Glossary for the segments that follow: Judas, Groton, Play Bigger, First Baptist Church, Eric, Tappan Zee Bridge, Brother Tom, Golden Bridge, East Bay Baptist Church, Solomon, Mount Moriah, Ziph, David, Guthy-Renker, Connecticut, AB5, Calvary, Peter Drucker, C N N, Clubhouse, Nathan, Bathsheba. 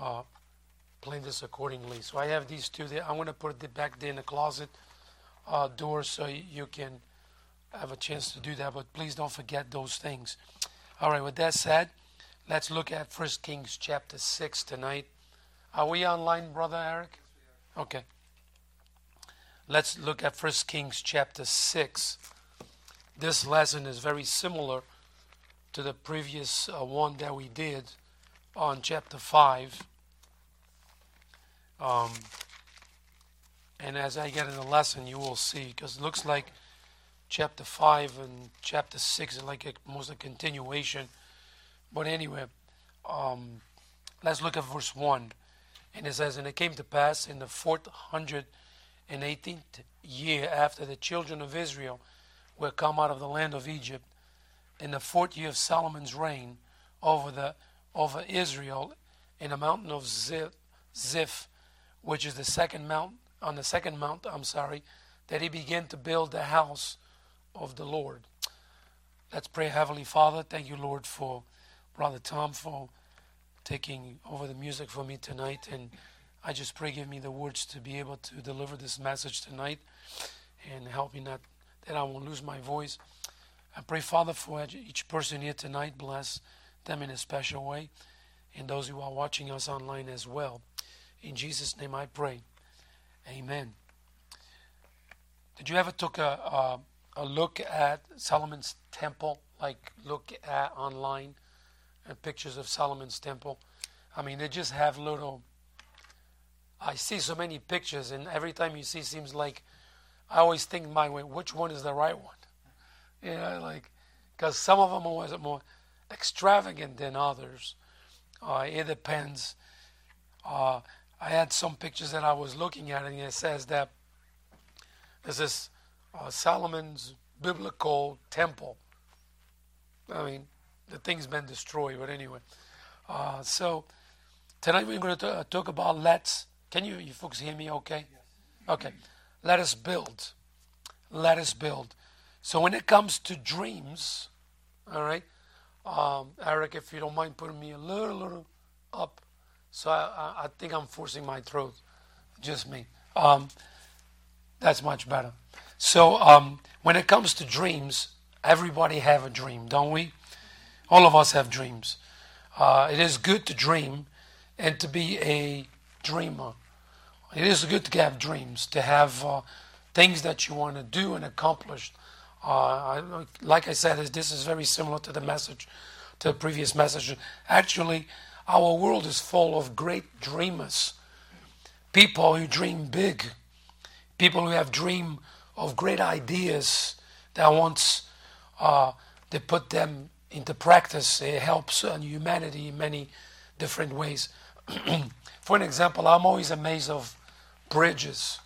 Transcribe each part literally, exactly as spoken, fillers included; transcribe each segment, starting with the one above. uh, plan this accordingly. So I have these two there. I'm going to put it back there in the closet uh, door so you can have a chance to do that. But please don't forget those things. All right, with that said, let's look at First Kings chapter six tonight. Are we online, Brother Eric? Okay. Let's look at First Kings chapter six. This lesson is very similar to the previous uh, one that we did on chapter five. Um, and as I get in the lesson, you will see, because it looks like chapter five and chapter six are like a, almost a continuation. But anyway, um, let's look at verse one. And it says, "And it came to pass in the fourth hundred and eighteenth year after the children of Israel were come out of the land of Egypt, in the fourth year of Solomon's reign over the over Israel, in the mountain of Ziph, which is the second mount on the second mount, I'm sorry, that he began to build the house of the Lord." Let's pray. Heavenly Father, thank you, Lord, for Brother Tom for taking over the music for me tonight, and I just pray, give me the words to be able to deliver this message tonight, and help me not that I won't lose my voice. I pray, Father, for each person here tonight. Bless them in a special way, and those who are watching us online as well. In Jesus' name I pray. Amen. Did you ever took a, a, a look at Solomon's temple, like look at online and pictures of Solomon's temple? I mean, they just have little... I see so many pictures, and every time you see, seems like I always think my way, which one is the right one? You know, like, because some of them are more extravagant than others. Uh, it depends. Uh, I had some pictures that I was looking at, and it says that this is uh, Solomon's biblical temple. I mean, the thing's been destroyed, but anyway. Uh, so tonight we're going to talk about let's. Can you, you folks hear me okay? Yes. Okay. Let us build. Let us build. So when it comes to dreams, all right, um, Eric, if you don't mind putting me a little, little up, so I, I think I'm forcing my throat, just me. Um, that's much better. So um, when it comes to dreams, everybody have a dream, don't we? All of us have dreams. Uh, it is good to dream and to be a dreamer. It is good to have dreams, to have uh, things that you want to do and accomplish. Uh, I, like I said, this is very similar to the message, to the previous message. Actually, our world is full of great dreamers, people who dream big, people who have dream of great ideas that once uh, they put them into practice, it helps humanity in many different ways. For an example, I'm always amazed of bridges,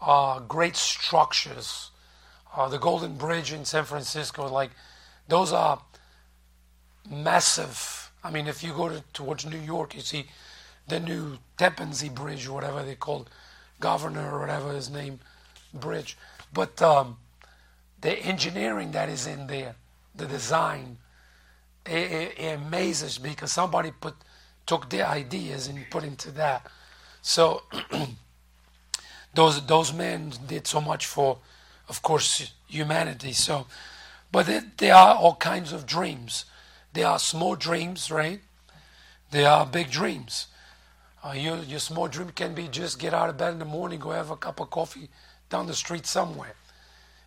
uh, great structures. Uh, the Golden Bridge in San Francisco, like those are massive. I mean, if you go to, towards New York, you see the new Tappan Zee Bridge, or whatever they call Governor or whatever his name, bridge. But um, the engineering that is in there, the design, it, it, it amazes me because somebody put took their ideas and put into that. So those those men did so much for, of course, humanity. So, but it, there are all kinds of dreams. There are small dreams, right? There are big dreams. Uh, your, your small dream can be just get out of bed in the morning, go have a cup of coffee down the street somewhere.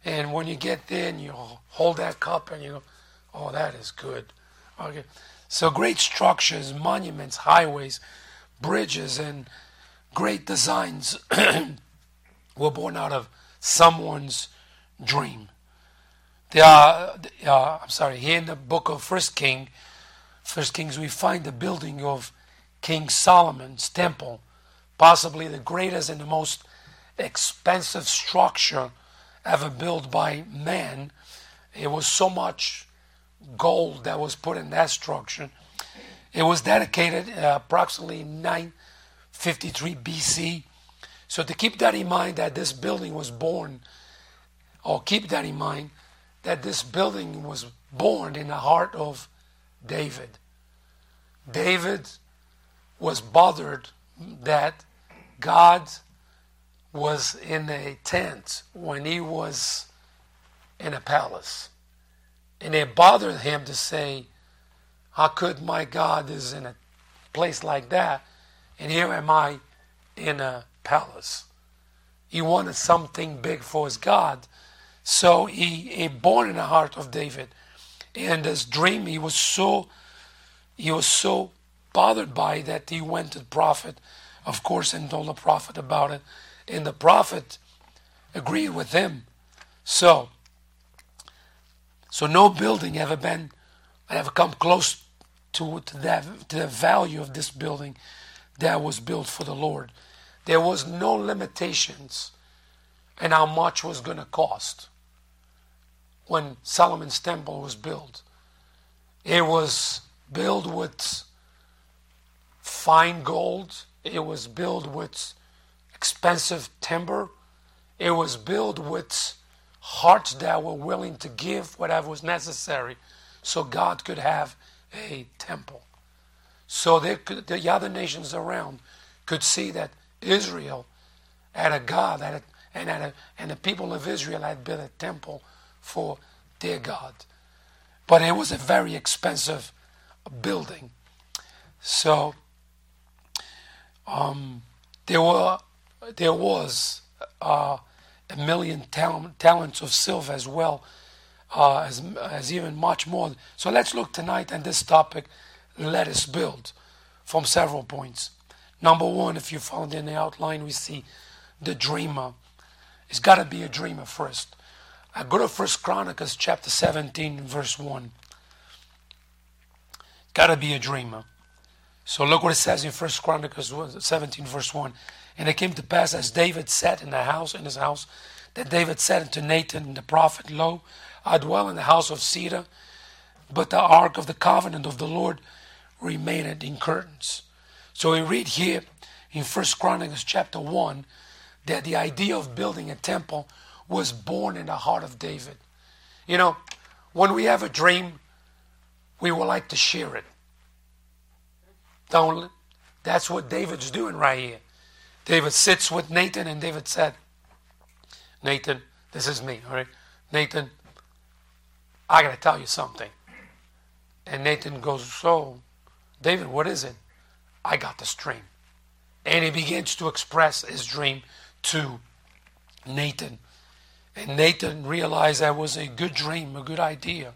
And when you get there and you hold that cup and you go, oh, that is good. Okay. So great structures, monuments, highways, bridges, and great designs were born out of someone's dream. There are, uh, I'm sorry, here in the book of First King, First Kings, we find the building of King Solomon's temple, possibly the greatest and the most expensive structure ever built by man. It was so much gold that was put in that structure. It was dedicated uh, approximately nine fifty-three B C. So to keep that in mind that this building was born, or keep that in mind that this building was born in the heart of David. David was bothered that God was in a tent when he was in a palace. And it bothered him to say, how could my God is in a place like that, and here am I in a palace? He wanted something big for his God, so he, he born in the heart of David. And this dream, he was so he was so bothered by that he went to the prophet, of course, and told the prophet about it. And the prophet agreed with him. So, so no building ever been, ever come close to, to that to the value of this building that was built for the Lord. There was no limitations in how much was going to cost. When Solomon's temple was built, it was built with fine gold. It was built with expensive timber. It was built with hearts that were willing to give whatever was necessary so God could have a temple. So they could, the other nations around could see that Israel had a God had a, and, had a, and the people of Israel had built a temple for their God. But it was a very expensive building. So um, there were there was uh, a million tal- talents of silver as well, uh, as, as even much more. So let's look tonight at this topic, let us build, from several points. Number one, if you found in the outline, we see the dreamer. It's got to be a dreamer first. I go to First Chronicles chapter seventeen, verse one. Got to be a dreamer. So look what it says in First Chronicles seventeen, verse one. And it came to pass as David sat in the house, in his house, that David said unto Nathan the prophet, Lo, I dwell in the house of cedar, but the ark of the covenant of the Lord remaineth in curtains. So we read here in First Chronicles chapter one that the idea of building a temple was born in the heart of David. You know, when we have a dream, we would like to share it. Don't. That's what David's doing right here. David sits with Nathan, and David said, Nathan, this is me, all right? Nathan, I got to tell you something. And Nathan goes, so, David, what is it? I got this dream. And he begins to express his dream to Nathan. And Nathan realized that was a good dream, a good idea.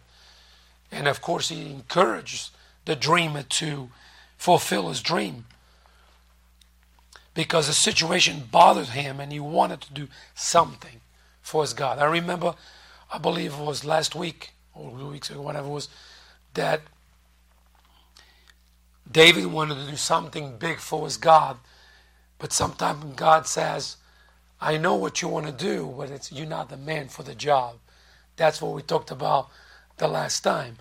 And of course, he encouraged the dreamer to fulfill his dream because the situation bothered him and he wanted to do something for his God. I remember, I believe it was last week or two weeks ago, whatever it was, that David wanted to do something big for his God. But sometimes God says, I know what you want to do, but it's you're not the man for the job. That's what we talked about the last time.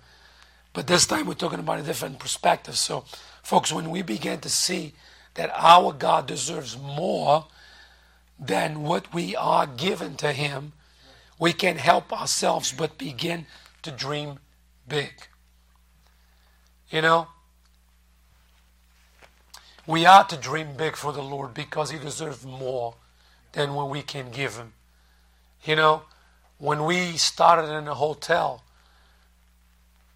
But this time we're talking about a different perspective. So, folks, when we begin to see that our God deserves more than what we are given to him, we can't help ourselves but begin to dream big. You know, we are to dream big for the Lord because he deserves more than what we can give him. You know, when we started in a hotel,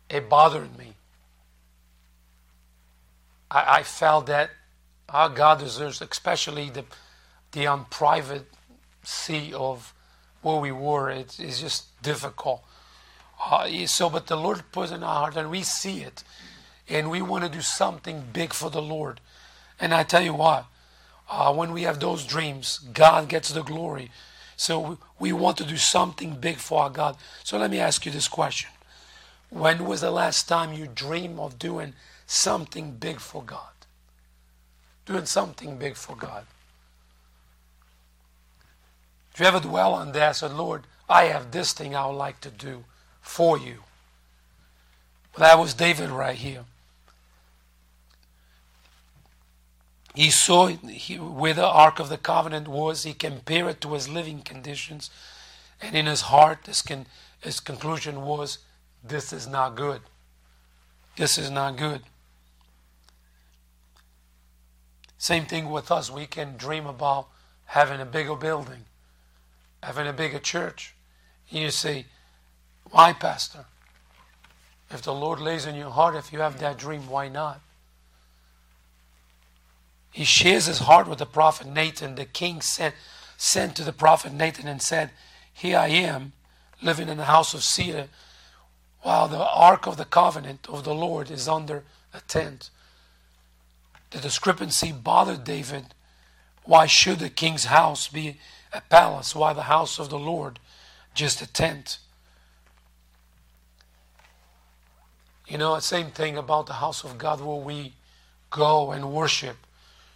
it bothered me. I, I felt that our God deserves, especially the the unprivacy of where we were. It is just difficult. Uh, so, but the Lord puts in our heart, and we see it, and we want to do something big for the Lord. And I tell you what. Uh, when we have those dreams, God gets the glory. So we, we want to do something big for our God. So let me ask you this question. When was the last time you dreamed of doing something big for God? Doing something big for God. If you ever dwell on that, say, Lord, I have this thing I would like to do for you. Well, that was David right here. He saw he, where the Ark of the Covenant was. He compared it to his living conditions. And in his heart, his, con, his conclusion was, this is not good. This is not good. Same thing with us. We can dream about having a bigger building, having a bigger church. And you say, why, Pastor? If the Lord lays in your heart, if you have that dream, why not? He shares his heart with the prophet Nathan. The king sent, sent to the prophet Nathan and said, here I am, living in the house of cedar, while the ark of the covenant of the Lord is under a tent. The discrepancy bothered David. Why should the king's house be a palace, while the house of the Lord just a tent? You know, the same thing about the house of God where we go and worship.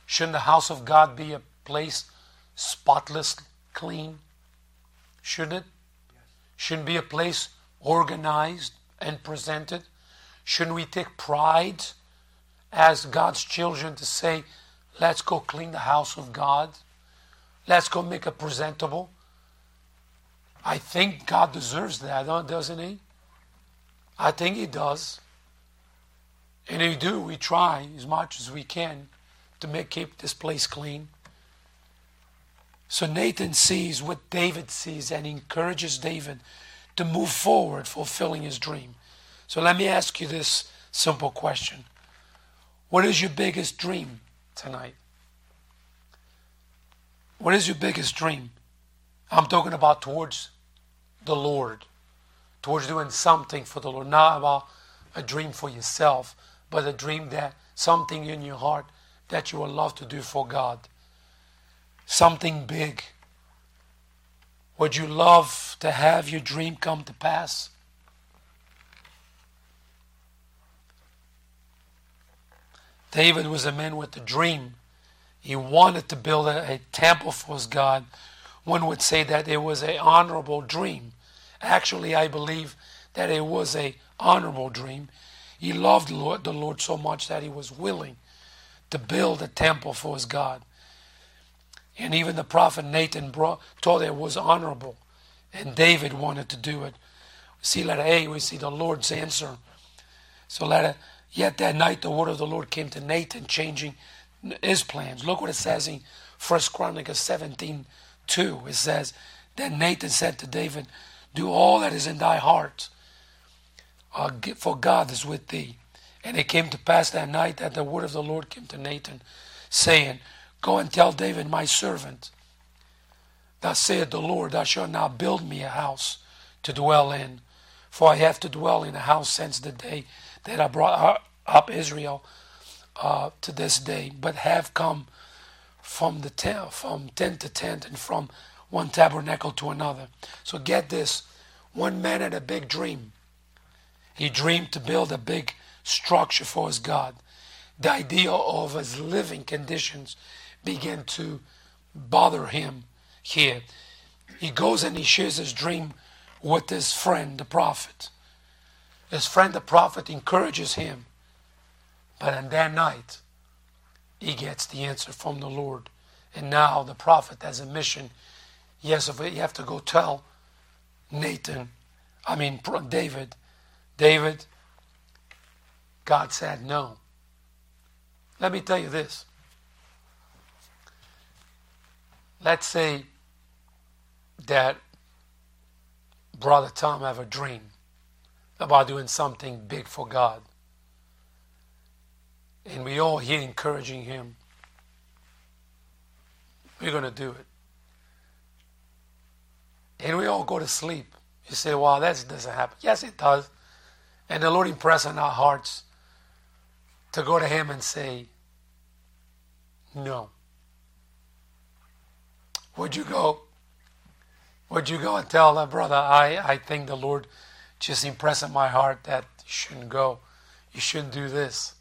Shouldn't the house of God be a place spotless, clean? Shouldn't it? Shouldn't be a place organized and presented? Shouldn't we take pride as God's children to say, let's go clean the house of God. Let's go make it presentable. I think God deserves that, doesn't he? I think he does. And we do. We try as much as we can to make keep this place clean. So Nathan sees what David sees and encourages David to move forward, fulfilling his dream. So let me ask you this simple question. What is your biggest dream tonight? What is your biggest dream? I'm talking about towards the Lord, towards doing something for the Lord, not about a dream for yourself, but a dream that something in your heart that you will love to do for God. Something big. Would you love to have your dream come to pass? David was a man with a dream. He wanted to build a, a temple for his God. One would say that it was an honorable dream. Actually, I believe that it was an honorable dream. He loved the Lord, the Lord so much that he was willing to build a temple for his God. And even the prophet Nathan brought, told it was honorable. And David wanted to do it. See, letter A, we see the Lord's answer. So letter, yet that night the word of the Lord came to Nathan, changing his plans. Look what it says in First Chronicles seventeen two. It says, then Nathan said to David, do all that is in thy heart, uh, for God is with thee. And it came to pass that night that the word of the Lord came to Nathan, saying, go and tell David, my servant, thus saith the Lord, thou shalt now build me a house to dwell in. For I have to dwell in a house since the day that I brought up Israel uh, to this day, but have come from the tent, from tent to tent and from one tabernacle to another. So get this, one man had a big dream. He dreamed to build a big structure for his God. The idea of his living conditions began to bother him here. He goes and he shares his dream with his friend, the prophet. His friend, the prophet, encourages him. But on that night, he gets the answer from the Lord. And now the prophet has a mission. Yes, you have to go tell Nathan, I mean David, David, God said no. Let me tell you this. Let's say that Brother Tom have a dream about doing something big for God. And we all here encouraging him. We're going to do it. And we all go to sleep. You say, wow, that doesn't happen. Yes, it does. And the Lord impressed on our hearts to go to him and say, no. Would you go? Would you go and tell that brother, I, I think the Lord just impressed on my heart that you shouldn't go. You shouldn't do this.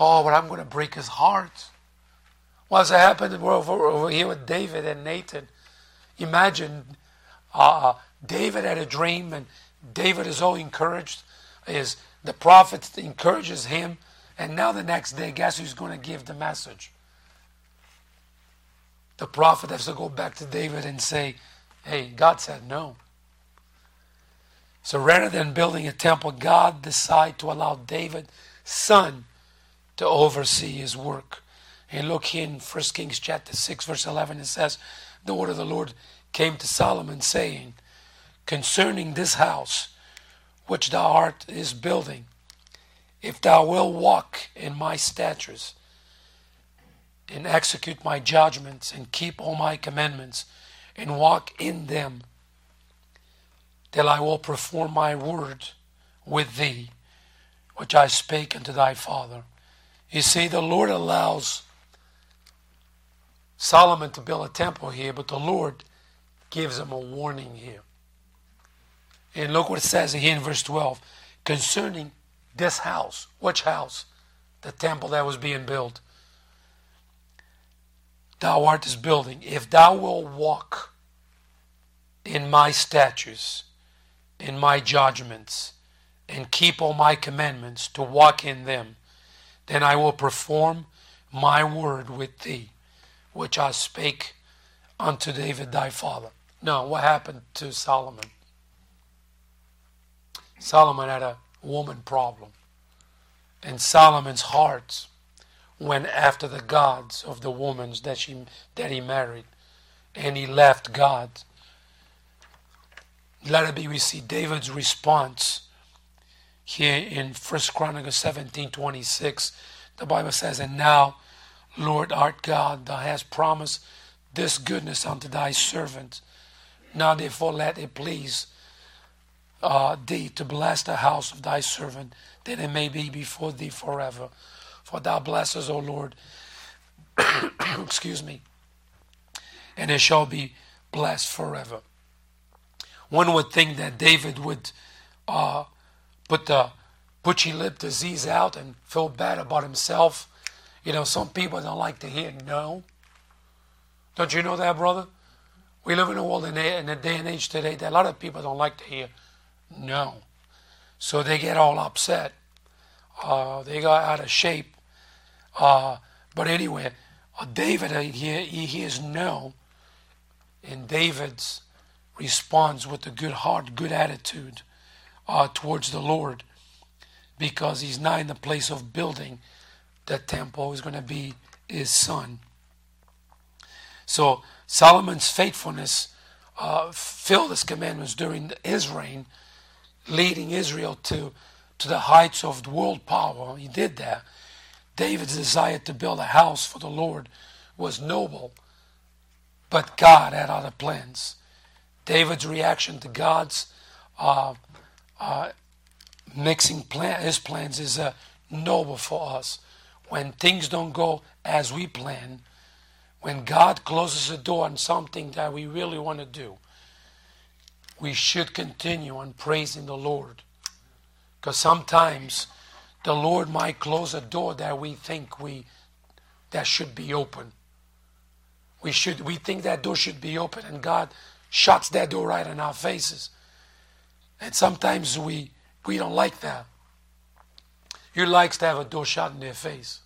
Oh, but I'm going to break his heart. Well, as it happened, we're over, over here with David and Nathan. Imagine uh, David had a dream and David is all encouraged. Is the prophet encourages him. And now the next day, guess who's going to give the message? The prophet has to go back to David and say, hey, God said no. So rather than building a temple, God decided to allow David's son to oversee his work. And look here in First Kings chapter six, verse eleven, it says, the word of the Lord came to Solomon, saying, concerning this house which thou art is building, if thou wilt walk in my statutes, and execute my judgments, and keep all my commandments, and walk in them, then I will perform my word with thee, which I spake unto thy father. You see, the Lord allows Solomon to build a temple here, but the Lord gives him a warning here. And look what it says here in verse twelve, concerning this house. Which house? The temple that was being built. Thou art this building. If thou wilt walk in my statutes, in my judgments, and keep all my commandments to walk in them, then I will perform my word with thee, which I spake unto David thy father. Now, what happened to Solomon? Solomon had a woman problem. And Solomon's heart went after the gods of the women that, she, that he married. And he left God. Let it be, we see David's response here in First Chronicles seventeen, twenty-six. The Bible says, and now, Lord art God, thou hast promised this goodness unto thy servant. Now therefore let it please uh, thee to bless the house of thy servant, that it may be before thee forever. For thou blessest, O Lord, excuse me, and it shall be blessed forever. One would think that David would uh, put the butchy lip disease out and feel bad about himself. You know, some people don't like to hear no. Don't you know that, brother? We live in a world in a, in a day and age today that a lot of people don't like to hear no. So they get all upset. Uh, they got out of shape. Uh, but anyway, uh, David, he, he hears no. And David's responds with a good heart, good attitude uh, towards the Lord, because he's not in the place of building the temple. Is going to be his son. So Solomon's faithfulness uh, filled his commandments during his reign, leading Israel to, to the heights of world power. He did that. David's desire to build a house for the Lord was noble, but God had other plans. David's reaction to God's uh, uh, mixing plan, his plans is uh, noble for us. When things don't go as we plan, when God closes the door on something that we really want to do, we should continue on praising the Lord. Because sometimes the Lord might close a door that we think we that should be open. We should we think that door should be open, and God shuts that door right in our faces. And sometimes we we don't like that. Who likes to have a door shut in their face?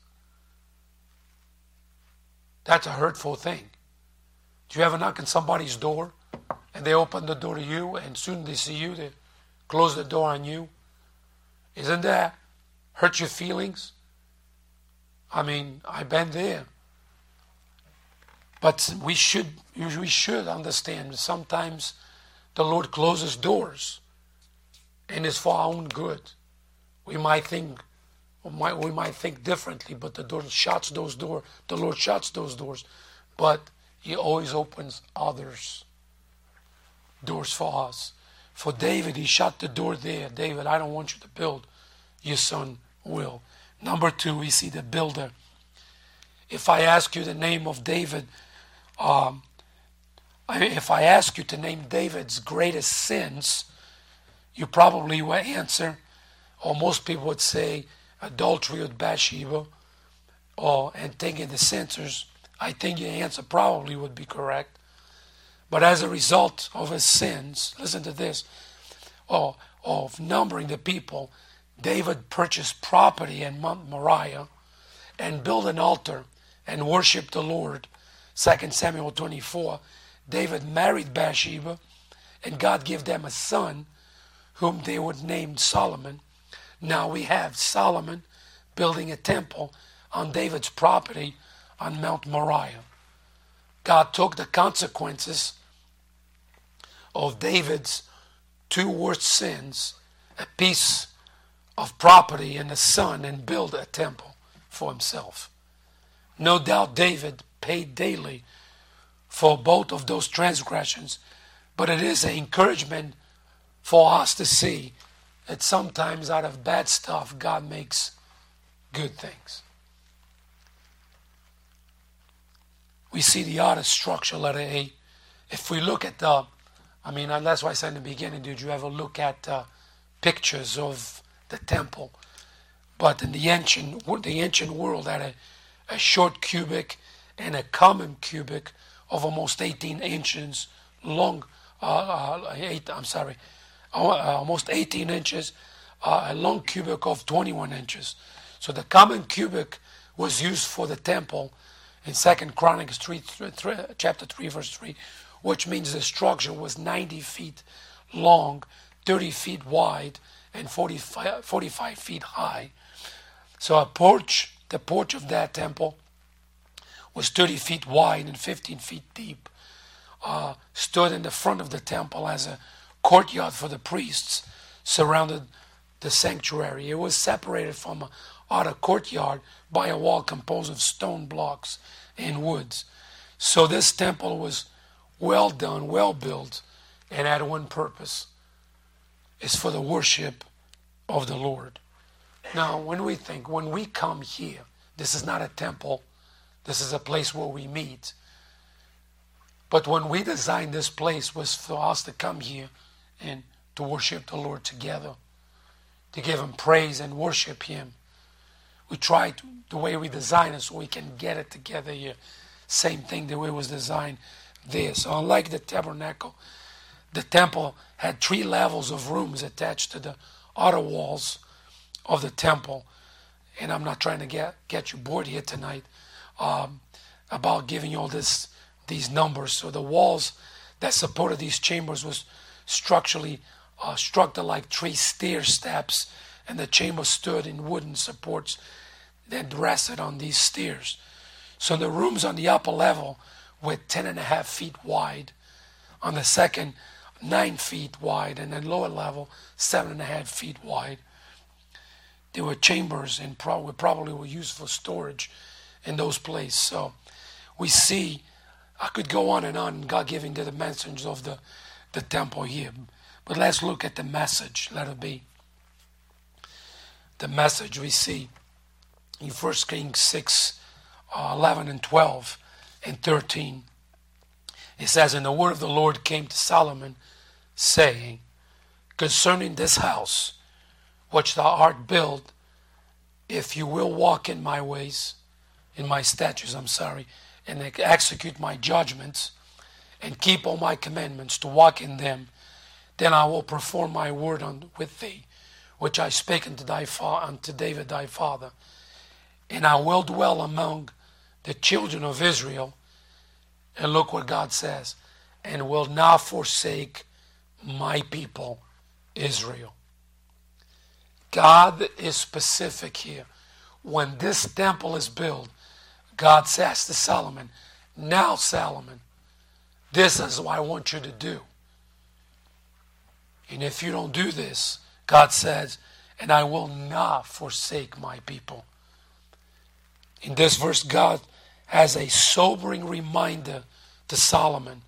That's a hurtful thing. Do you ever knock on somebody's door and they open the door to you, and soon they see you, they close the door on you? Isn't that hurt your feelings? I mean, I've been there. But we should we should understand sometimes the Lord closes doors, and it's for our own good. We might think we might, we might think differently, but the door shuts those doors. The Lord shuts those doors, but He always opens others doors for us. For David, He shut the door there. David, I don't want you to build. Your son will. Number two, we see the builder. If I ask you the name of David. Um, if I ask you to name David's greatest sins, you probably will answer, or most people would say, adultery with Bathsheba, or and taking the censors. I think your answer probably would be correct. But as a result of his sins, listen to this, or of numbering the people, David purchased property in Mount Moriah and built an altar and worshiped the Lord. Second Samuel twenty-four, David married Bathsheba, and God gave them a son whom they would name Solomon. Now we have Solomon building a temple on David's property on Mount Moriah. God took the consequences of David's two worst sins, a piece of property and a son, and built a temple for himself. No doubt David paid daily for both of those transgressions, but it is an encouragement for us to see that sometimes out of bad stuff, God makes good things. We see the outer structure, letter A. If we look at the, I mean, that's why I said in the beginning, did you ever look at uh, pictures of the temple? But in the ancient, the ancient world had a, a short cubic and a common cubic of almost eighteen inches long. Uh, uh, eight, I'm sorry, uh, almost eighteen inches, uh, a long cubic of twenty-one inches. So the common cubic was used for the temple in Second Chronicles three, three, chapter three, verse three, which means the structure was ninety feet long, thirty feet wide, and forty-five, forty-five feet high. So a porch, the porch of that temple was thirty feet wide and fifteen feet deep. Uh, stood in the front of the temple as a courtyard for the priests, surrounded the sanctuary. It was separated from an outer courtyard by a wall composed of stone blocks and woods. So this temple was well done, well built, and had one purpose. It's for the worship of the Lord. Now, when we think, when we come here, this is not a temple. This is a place where we meet. But when we designed this place, was for us to come here and to worship the Lord together, to give Him praise and worship Him. We tried to, the way we designed it so we can get it together here. Same thing, the way it was designed there. So unlike the tabernacle, the temple had three levels of rooms attached to the outer walls of the temple. And I'm not trying to get, get you bored here tonight um, about giving you all this these numbers. So the walls that supported these chambers was structurally uh, structured like three stair steps, and the chamber stood in wooden supports that rested on these stairs. So the rooms on the upper level were ten and a half feet wide, on the second nine feet wide, and then lower level seven and a half feet wide. There were chambers and probably probably were used for storage in those places. So we see I could go on and on, God giving the dimensions of the, the temple here. But let's look at the message, let it be. The message we see in First Kings six, uh, eleven and twelve and thirteen. It says, and the word of the Lord came to Solomon, saying, concerning this house, which thou art built, if you will walk in my ways, in my statutes, I'm sorry, and execute my judgments, and keep all my commandments to walk in them, then I will perform my word on, with thee, which I spake unto, thy fa- unto David thy father. And I will dwell among the children of Israel, and look what God says, and will not forsake my people, Israel. God is specific here. When this temple is built, God says to Solomon, now Solomon, this is what I want you to do. And if you don't do this, God says, and I will not forsake my people. In this verse, God has a sobering reminder to Solomon,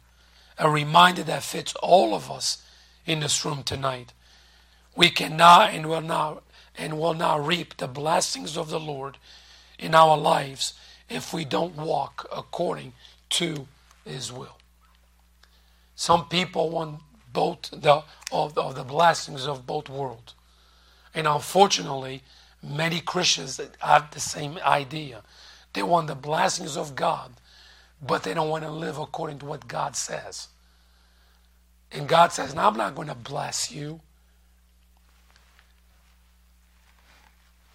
a reminder that fits all of us in this room tonight. We cannot and will not and will not reap the blessings of the Lord in our lives if we don't walk according to His will. Some people want both the of, of the blessings of both worlds. And unfortunately, many Christians have the same idea. They want the blessings of God, but they don't want to live according to what God says. And God says, now I'm not going to bless you.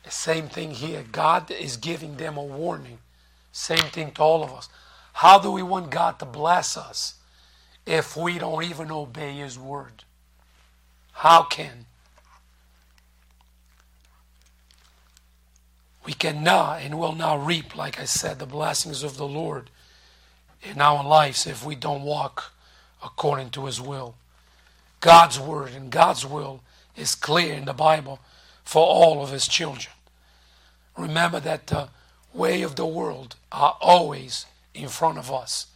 The same thing here. God is giving them a warning. Same thing to all of us. How do we want God to bless us if we don't even obey His word? How can? we can now and will now reap, like I said, the blessings of the Lord in our lives if we don't walk according to His will. God's word and God's will is clear in the Bible for all of His children. Remember that the way of the world are always in front of us,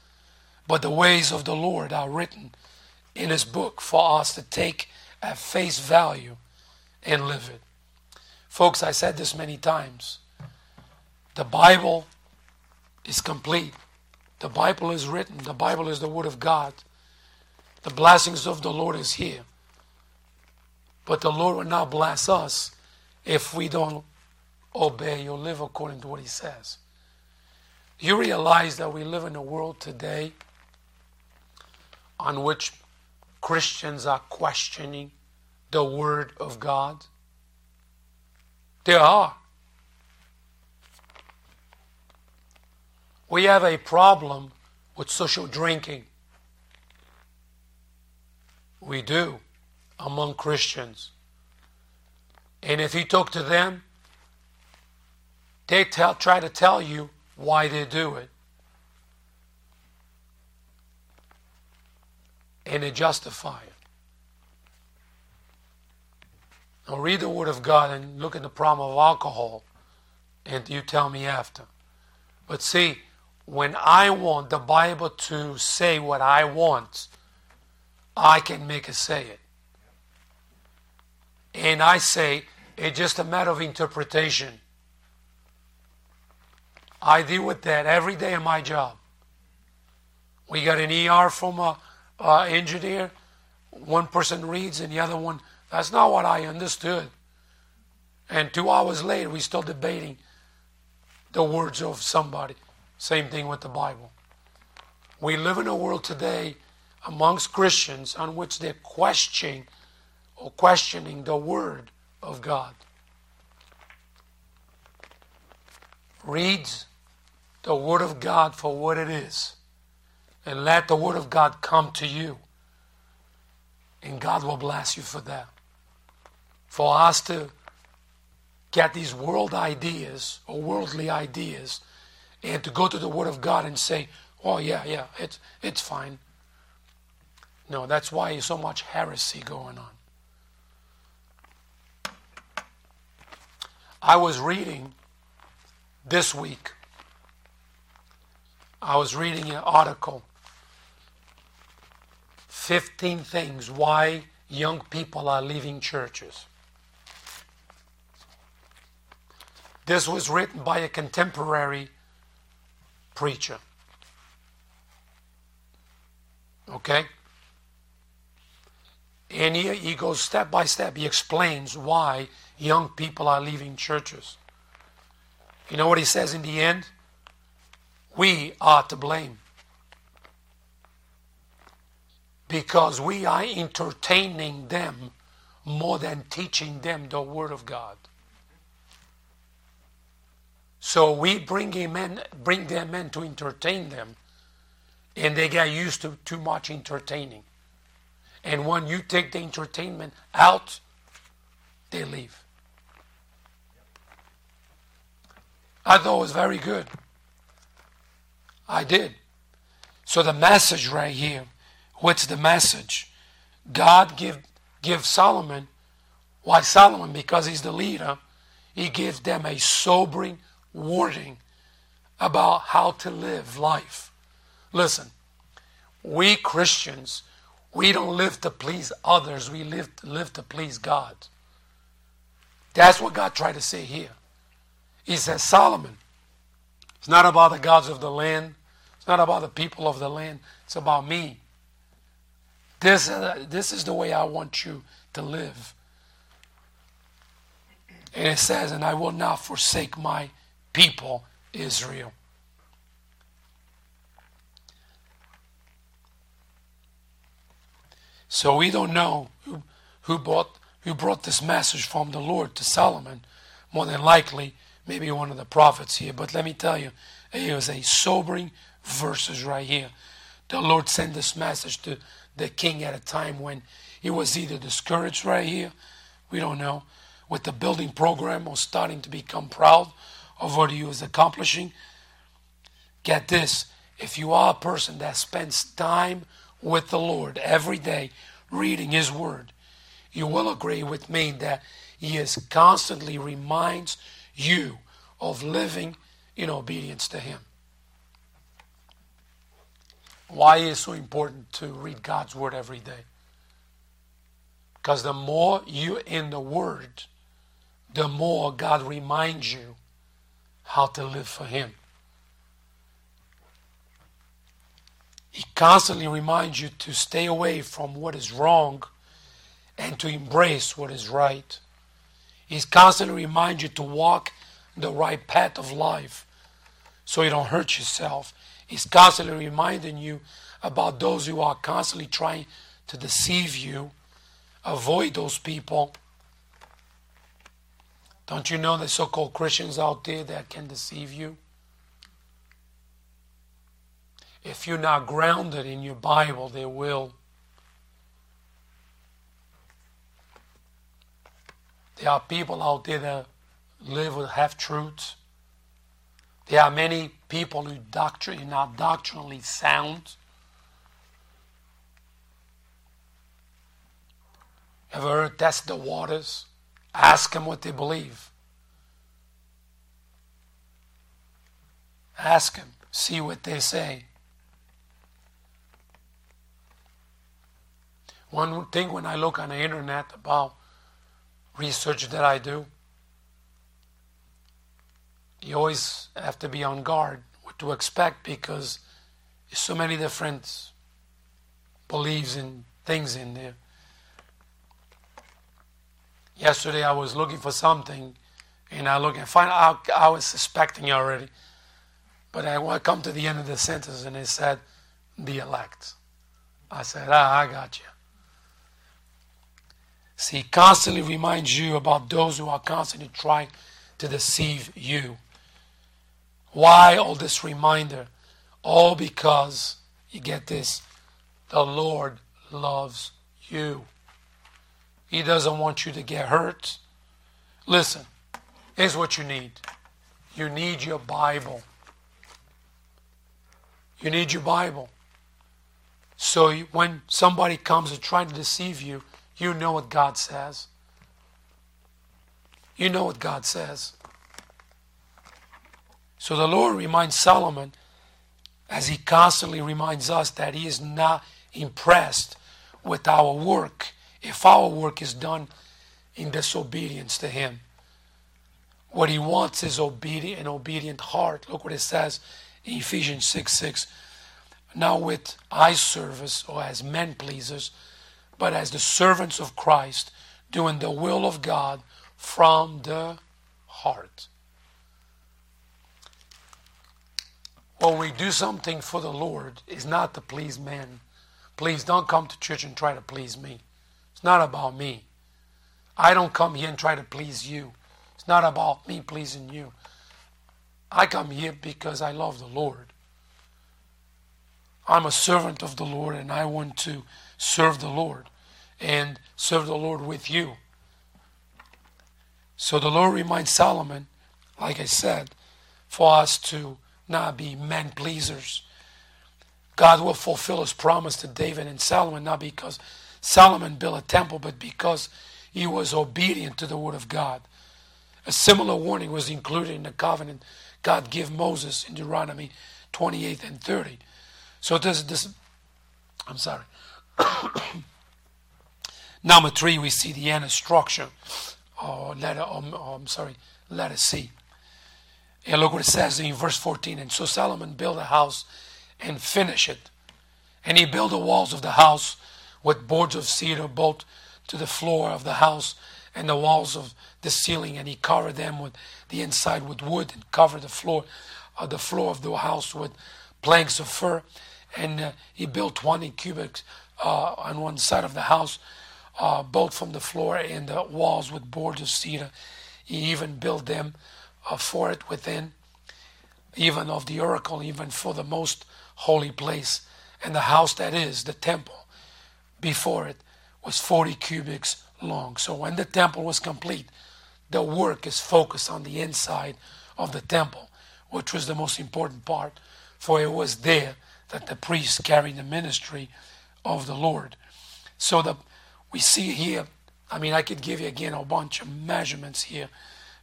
but the ways of the Lord are written in His book for us to take at face value and live it. Folks, I said this many times. The Bible is complete. The Bible is written. The Bible is the Word of God. The blessings of the Lord is here. But the Lord will not bless us if we don't obey or live according to what He says. You realize that we live in a world today on which Christians are questioning the Word of God? There are. We have a problem with social drinking. We do, among Christians. And if you talk to them, they tell, try to tell you why they do it. And they justify it. Now read the Word of God and look at the problem of alcohol, and you tell me after. But see, when I want the Bible to say what I want, I can make it say it. And I say, it's just a matter of interpretation. I deal with that every day in my job. We got an E R from an uh, engineer. One person reads and the other one, that's not what I understood. And two hours later, we're still debating the words of somebody. Same thing with the Bible. We live in a world today amongst Christians on which they're questioning or questioning the Word of God. Read the Word of God for what it is, and let the Word of God come to you, and God will bless you for that. For us to get these world ideas or worldly ideas and to go to the Word of God and say, oh yeah, yeah, it's, it's fine. No, that's why there's so much heresy going on. I was reading this week, I was reading an article, fifteen Things Why Young People Are Leaving Churches. This was written by a contemporary preacher. Okay? And he, he goes step by step. He explains why young people are leaving churches. You know what he says in the end? We are to blame. Because we are entertaining them more than teaching them the Word of God. So we bring him in, bring them in to entertain them, and they get used to too much entertaining. And when you take the entertainment out, they leave. I thought it was very good. I did. So the message right here, what's the message? God give give Solomon, why Solomon? Because he's the leader. He gives them a sobering warning about how to live life. Listen, we Christians, we don't live to please others. We live, live to please God. That's what God tried to say here. He says, Solomon, it's not about the gods of the land. It's not about the people of the land. It's about me. This, uh, this is the way I want you to live. And it says, and I will not forsake my people, Israel. So we don't know who, who, brought, who brought this message from the Lord to Solomon. More than likely, maybe one of the prophets here. But let me tell you, it was a sobering verses right here. The Lord sent this message to the king at a time when he was either discouraged right here, we don't know, with the building program or starting to become proud, of what he was accomplishing. Get this, if you are a person that spends time with the Lord every day reading his word, you will agree with me that he is constantly reminds you of living in obedience to him. Why is it so important to read God's word every day? Because the more you're in the word, the more God reminds you how to live for him. He constantly reminds you to stay away from what is wrong and to embrace what is right. He constantly reminds you to walk the right path of life so you don't hurt yourself. He's constantly reminding you about those who are constantly trying to deceive you. Avoid those people. Don't you know there's so-called Christians out there that can deceive you? If you're not grounded in your Bible, they will. There are people out there that live with half-truths. There are many people who doctrine are doctrinally sound. Ever heard test the waters? Ask them what they believe. Ask them. See what they say. One thing when I look on the internet about research that I do, you always have to be on guard what to expect, because there's so many different beliefs and things in there. Yesterday I was looking for something, and I look and find out I was suspecting already. But I come to the end of the sentence, and it said, the elect. I said, ah, I got you. See, he constantly reminds you about those who are constantly trying to deceive you. Why all this reminder? All because, you get this, the Lord loves you. He doesn't want you to get hurt. Listen, here's what you need. You need your Bible. You need your Bible. So you, when somebody comes and tries to deceive you, you know what God says. You know what God says. So the Lord reminds Solomon, as he constantly reminds us, that he is not impressed with our work if our work is done in disobedience to him. What he wants is obedient, an obedient heart. Look what it says in Ephesians six six. Not with eye service or as men pleasers, but as the servants of Christ, doing the will of God from the heart. When we do something for the Lord, is not to please men. Please don't come to church and try to please me. It's not about me. I don't come here and try to please you. It's not about me pleasing you. I come here because I love the Lord. I'm a servant of the Lord, and I want to serve the Lord and serve the Lord with you. So the Lord reminds Solomon, like I said, for us to not be men pleasers. God will fulfill his promise to David and Solomon, not because Solomon built a temple, but because he was obedient to the word of God. A similar warning was included in the covenant God gave Moses in Deuteronomy twenty-eight and thirty. So this, this I'm sorry. Number three, we see the inner structure, or letter, or, or, I'm sorry, letter C. And look what it says in verse fourteen. And so Solomon built a house and finished it. And he built the walls of the house with boards of cedar, both to the floor of the house and the walls of the ceiling, and he covered them with the inside with wood, and covered the floor of uh, the floor of the house with planks of fir. And uh, he built twenty cubits uh, on one side of the house, uh, both from the floor and the walls with boards of cedar. He even built them uh, for it within, even of the oracle, even for the most holy place. And the house that is the temple before it was forty cubits long. So when the temple was complete, the work is focused on the inside of the temple, which was the most important part, for it was there that the priests carried the ministry of the Lord. So the, we see here, I mean, I could give you again a bunch of measurements here,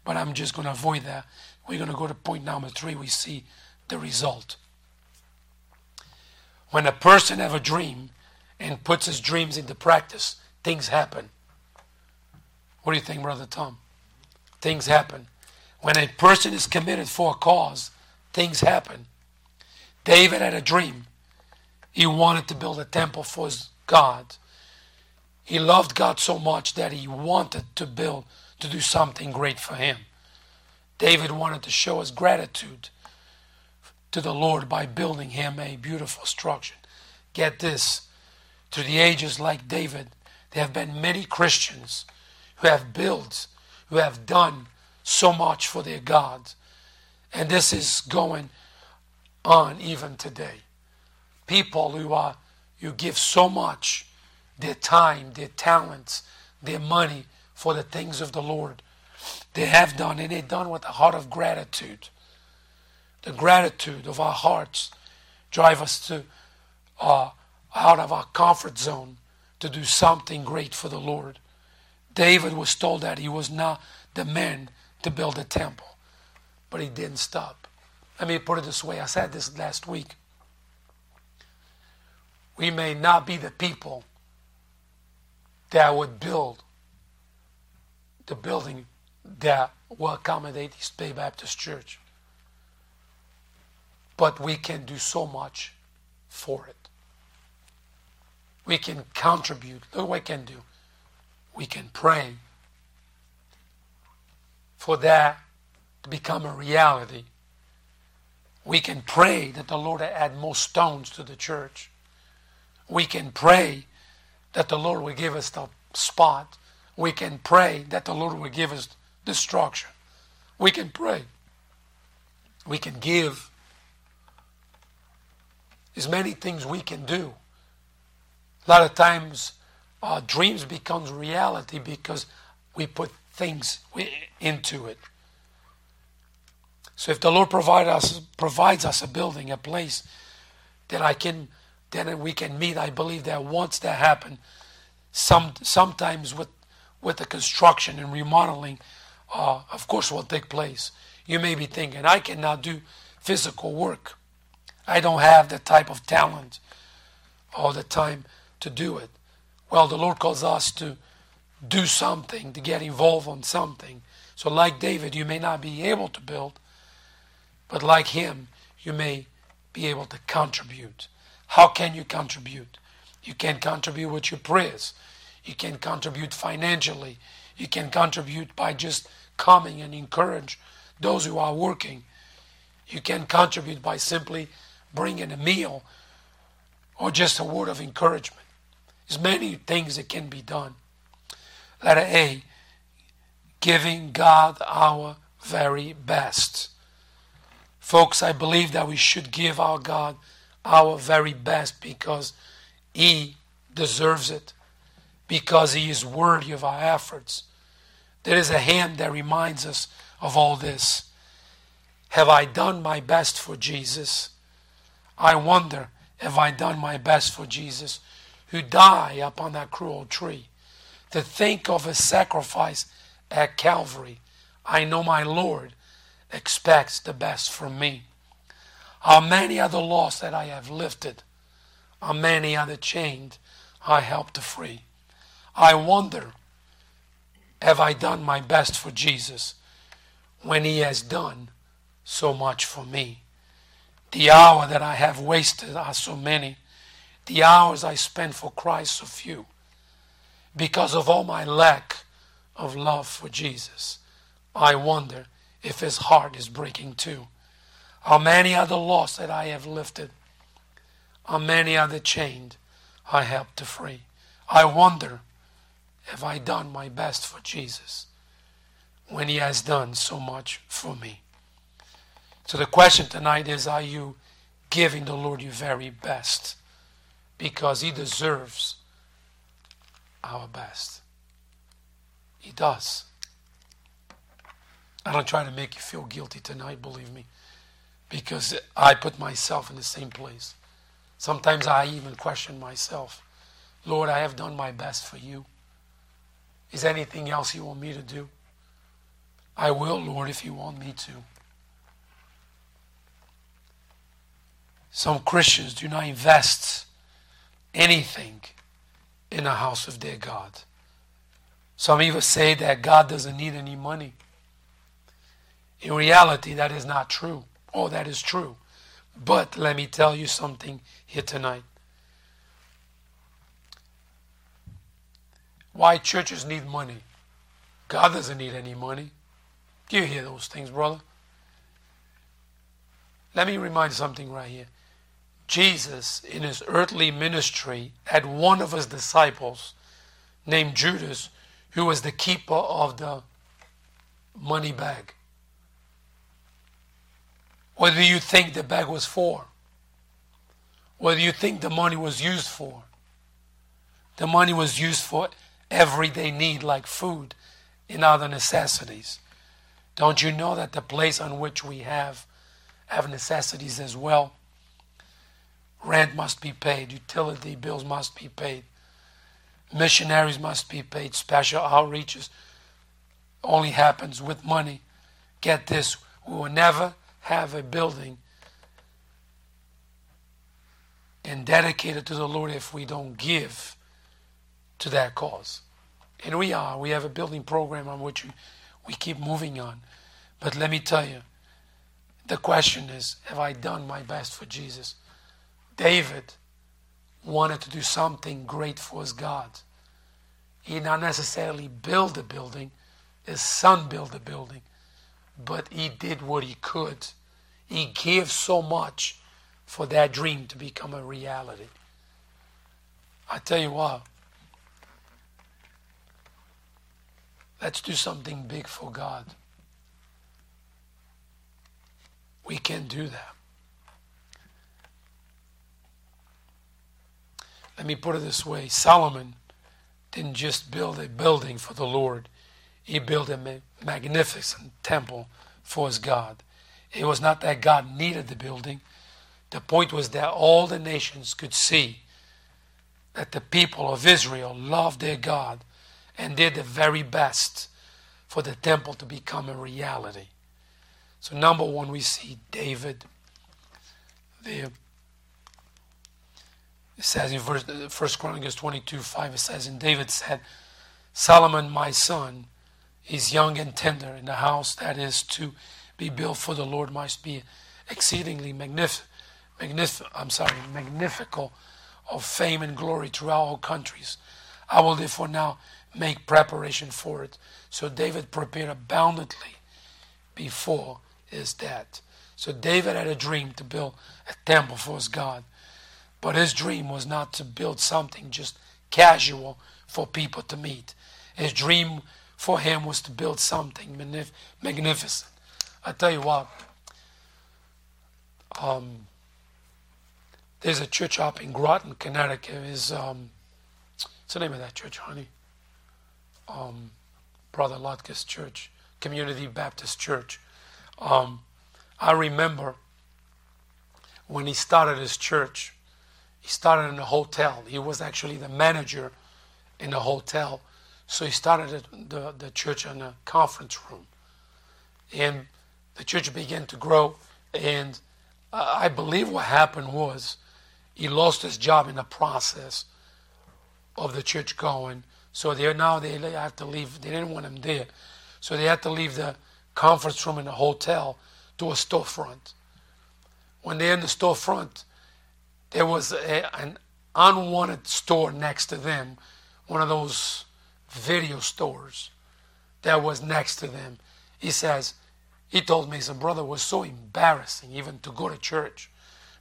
but I'm just going to avoid that. We're going to go to point number three. We see the result. When a person has a dream and puts his dreams into practice, things happen. What do you think, Brother Tom? Things happen. When a person is committed for a cause, things happen. David had a dream. He wanted to build a temple for his God. He loved God so much that he wanted to build, to do something great for him. David wanted to show his gratitude to the Lord by building him a beautiful structure. Get this. Through the ages, like David, there have been many Christians who have built, who have done so much for their God. And this is going on even today. People who are, you give so much, their time, their talents, their money for the things of the Lord. They have done, and they've done with a heart of gratitude. The gratitude of our hearts drive us to uh, out of our comfort zone to do something great for the Lord. David was told that he was not the man to build a temple, but he didn't stop. Let me put it this way. I said this last week. We may not be the people that would build the building that will accommodate East Bay Baptist Church, but we can do so much for it. We can contribute. Look what we can do. We can pray for that to become a reality. We can pray that the Lord add more stones to the church. We can pray that the Lord will give us the spot. We can pray that the Lord will give us the structure. We can pray. We can give. There's many things we can do. A lot of times our dreams become reality because we put things into it. So if the Lord provide us, provides us a building, a place that I can, that we can meet, I believe that once that happens, some, sometimes with, with the construction and remodeling, uh, of course will take place. You may be thinking, I cannot do physical work. I don't have the type of talent all the time to do it. Well, the Lord calls us to do something, to get involved in something. So like David, you may not be able to build, but like him, you may be able to contribute. How can you contribute? You can contribute with your prayers. You can contribute financially. You can contribute by just coming and encourage those who are working. You can contribute by simply bringing a meal or just a word of encouragement. There's many things that can be done. Letter A, giving God our very best. Folks, I believe that we should give our God our very best because He deserves it, because He is worthy of our efforts. There is a hymn that reminds us of all this. Have I done my best for Jesus? I wonder, have I done my best for Jesus, who died upon that cruel tree? To think of his sacrifice at Calvary, I know my Lord expects the best from me. How many are the lost that I have lifted? How many are the chained I helped to free? I wonder, have I done my best for Jesus, when he has done so much for me? The hour that I have wasted are so many. The hours I spent for Christ so few. Because of all my lack of love for Jesus, I wonder if his heart is breaking too. How many are the lost that I have lifted? How many are the chained I helped to free? I wonder, have I done my best for Jesus, when he has done so much for me? So the question tonight is, are you giving the Lord your very best? Because he deserves our best. He does. I don't try to make you feel guilty tonight, believe me, because I put myself in the same place. Sometimes I even question myself. Lord, I have done my best for you. Is there anything else you want me to do? I will, Lord, if you want me to. Some Christians do not invest anything in the house of their God. Some even say that God doesn't need any money. In reality, that is not true. Oh, that is true. But let me tell you something here tonight. Why churches need money? God doesn't need any money. Do you hear those things, brother? Let me remind you something right here. Jesus, in his earthly ministry, had one of his disciples named Judas, who was the keeper of the money bag. What do you think the bag was for? What do you think the money was used for? The money was used for everyday need like food and other necessities. Don't you know that the place on which we have have necessities as well? Rent must be paid. Utility bills must be paid. Missionaries must be paid. Special outreaches only happens with money. Get this, we will never have a building and dedicate it to the Lord if we don't give to that cause. And we are. We have a building program on which we, we keep moving on. But let me tell you, the question is, have I done my best for Jesus? David wanted to do something great for his God. He did not necessarily build a building. His son built a building. But he did what he could. He gave so much for that dream to become a reality. I tell you what, let's do something big for God. We can do that. Let me put it this way. Solomon didn't just build a building for the Lord. He built a magnificent temple for his God. It was not that God needed the building. The point was that all the nations could see that the people of Israel loved their God and did the very best for the temple to become a reality. So number one, we see David there. It says in verse, First Chronicles twenty-two five, it says, and David said, Solomon, my son, is young and tender, and the house that is to be built for the Lord must be exceedingly magnific- magnif- I'm sorry, magnifical of fame and glory throughout all countries. I will therefore now make preparation for it. So David prepared abundantly before his death. So David had a dream to build a temple for his God. But his dream was not to build something just casual for people to meet. His dream for him was to build something magnif- magnificent. I tell you what, um, there's a church up in Groton, Connecticut. Is um, what's the name of that church, honey? Um, Brother Lotka's Church, Community Baptist Church. Um, I remember when he started his church. He started in a hotel. He was actually the manager in a hotel. So he started the, the church in a conference room. And the church began to grow. And I believe what happened was he lost his job in the process of the church going. So they now they have to leave. They didn't want him there. So they had to leave the conference room in the hotel to a storefront. When they're in the storefront, there was a, an unwanted store next to them, one of those video stores that was next to them. He says, he told me his brother was so embarrassing even to go to church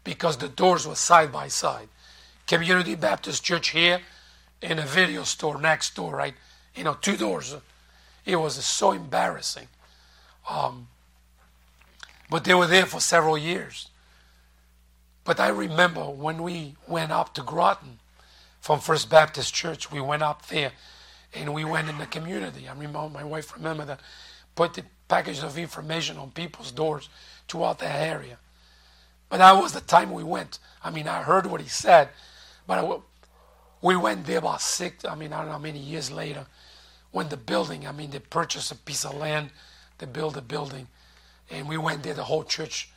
because the doors were side by side. Community Baptist Church here and a video store next door, right? You know, two doors. It was so embarrassing. Um, but they were there for several years. But I remember when we went up to Groton from First Baptist Church, we went up there and we went in the community. I remember my wife remembered that put the package of information on people's doors throughout that area. But that was the time we went. I mean, I heard what he said, but I, we went there about six, I mean, I don't know how many years later, when the building, I mean, they purchased a piece of land, they built a building, and we went there, the whole church,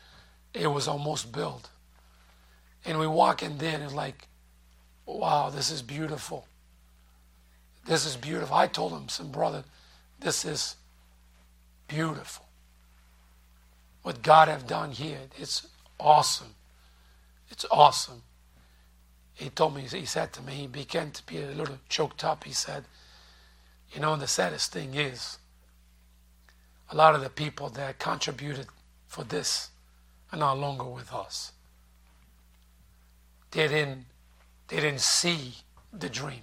it was almost built. And we walk in there, and it's like, wow, this is beautiful. This is beautiful. I told him, son, brother, this is beautiful. What God have done here, it's awesome. It's awesome. He told me, he said to me, he began to be a little choked up. He said, you know, and the saddest thing is, a lot of the people that contributed for this are no longer with us. They didn't, they didn't see the dream.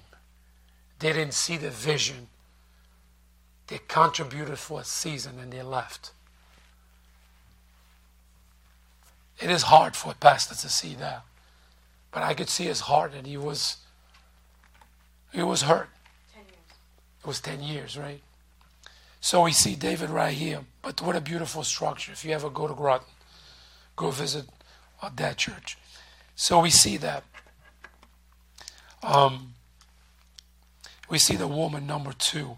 They didn't see the vision. They contributed for a season and they left. It is hard for a pastor to see that. But I could see his heart, and he was he was hurt. Ten years. It was ten years, right? So we see David right here. But what a beautiful structure. If you ever go to Groton, go visit that church. So we see that. Um, we see the woman, number two.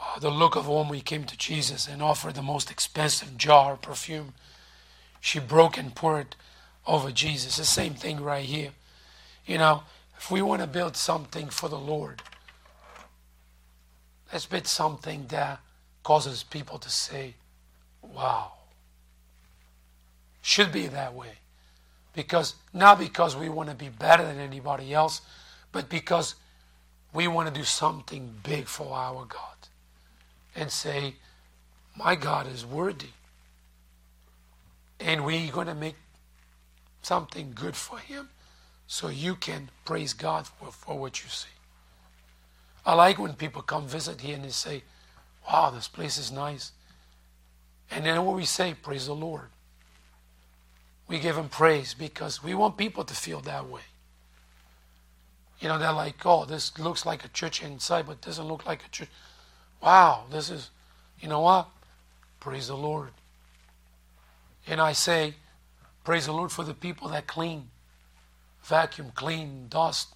Uh, the look of a woman who came to Jesus and offered the most expensive jar of perfume. She broke and poured over Jesus. The same thing right here. You know, if we want to build something for the Lord, let's build something that causes people to say, wow. Should be that way. Because, not because we want to be better than anybody else, but because we want to do something big for our God and say, my God is worthy. And we're going to make something good for him so you can praise God for, for what you see. I like when people come visit here and they say, wow, this place is nice. And then what we say, praise the Lord. We give him praise because we want people to feel that way. You know, they're like, oh, this looks like a church inside, but doesn't look like a church. Wow, this is, you know what? Praise the Lord. And I say, praise the Lord for the people that clean, vacuum, clean, dust,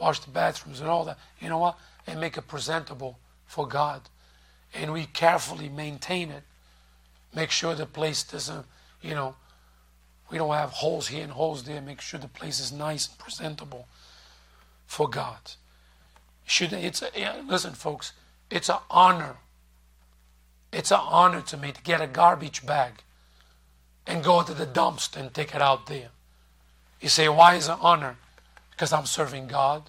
wash the bathrooms and all that. You know what? And make it presentable for God. And we carefully maintain it. Make sure the place doesn't, you know, we don't have holes here and holes there. Make sure the place is nice and presentable for God. Should it's a, listen, folks, it's an honor. It's an honor to me to get a garbage bag and go to the dumpster and take it out there. You say, why is it an honor? Because I'm serving God.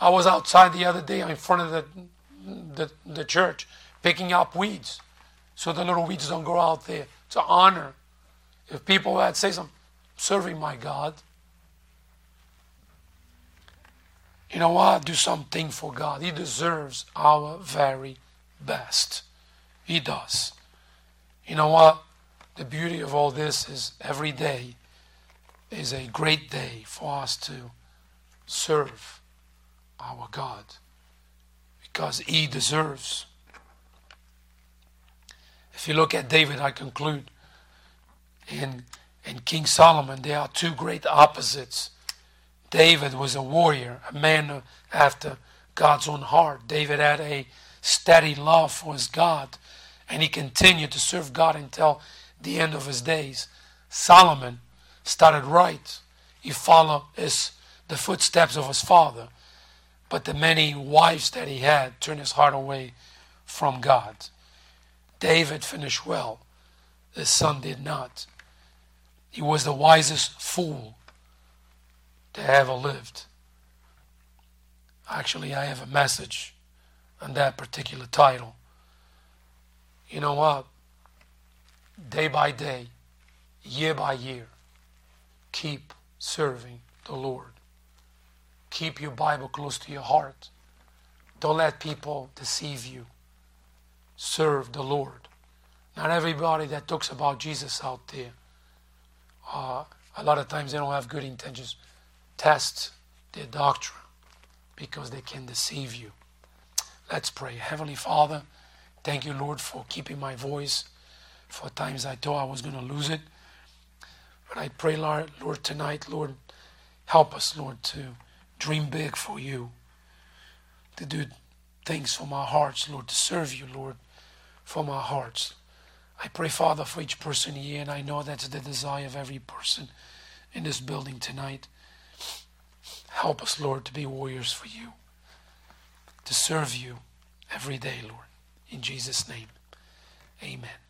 I was outside the other day in front of the, the, the church picking up weeds so the little weeds don't grow out there. It's an honor. If people had say something, I'm serving my God. You know what? Do something for God. He deserves our very best. He does. You know what? The beauty of all this is every day is a great day for us to serve our God because he deserves. If you look at David, I conclude, and, and King Solomon, there are two great opposites. David was a warrior, a man after God's own heart. David had a steady love for his God. And he continued to serve God until the end of his days. Solomon started right. He followed his, the footsteps of his father. But the many wives that he had turned his heart away from God. David finished well. His son did not. He was the wisest fool that ever lived. Actually, I have a message on that particular title. You know what? Day by day, year by year, keep serving the Lord. Keep your Bible close to your heart. Don't let people deceive you. Serve the Lord. Not everybody that talks about Jesus out there, uh, a lot of times they don't have good intentions. Test their doctrine because they can deceive you. Let's pray. Heavenly Father, thank you, Lord, for keeping my voice. For times I thought I was going to lose it. But I pray, Lord, Lord, tonight, Lord, help us, Lord, to dream big for you, to do things from our hearts, Lord, to serve you, Lord, from our hearts. I pray, Father, for each person here, and I know that's the desire of every person in this building tonight. Help us, Lord, to be warriors for you, to serve you every day, Lord. In Jesus' name, amen.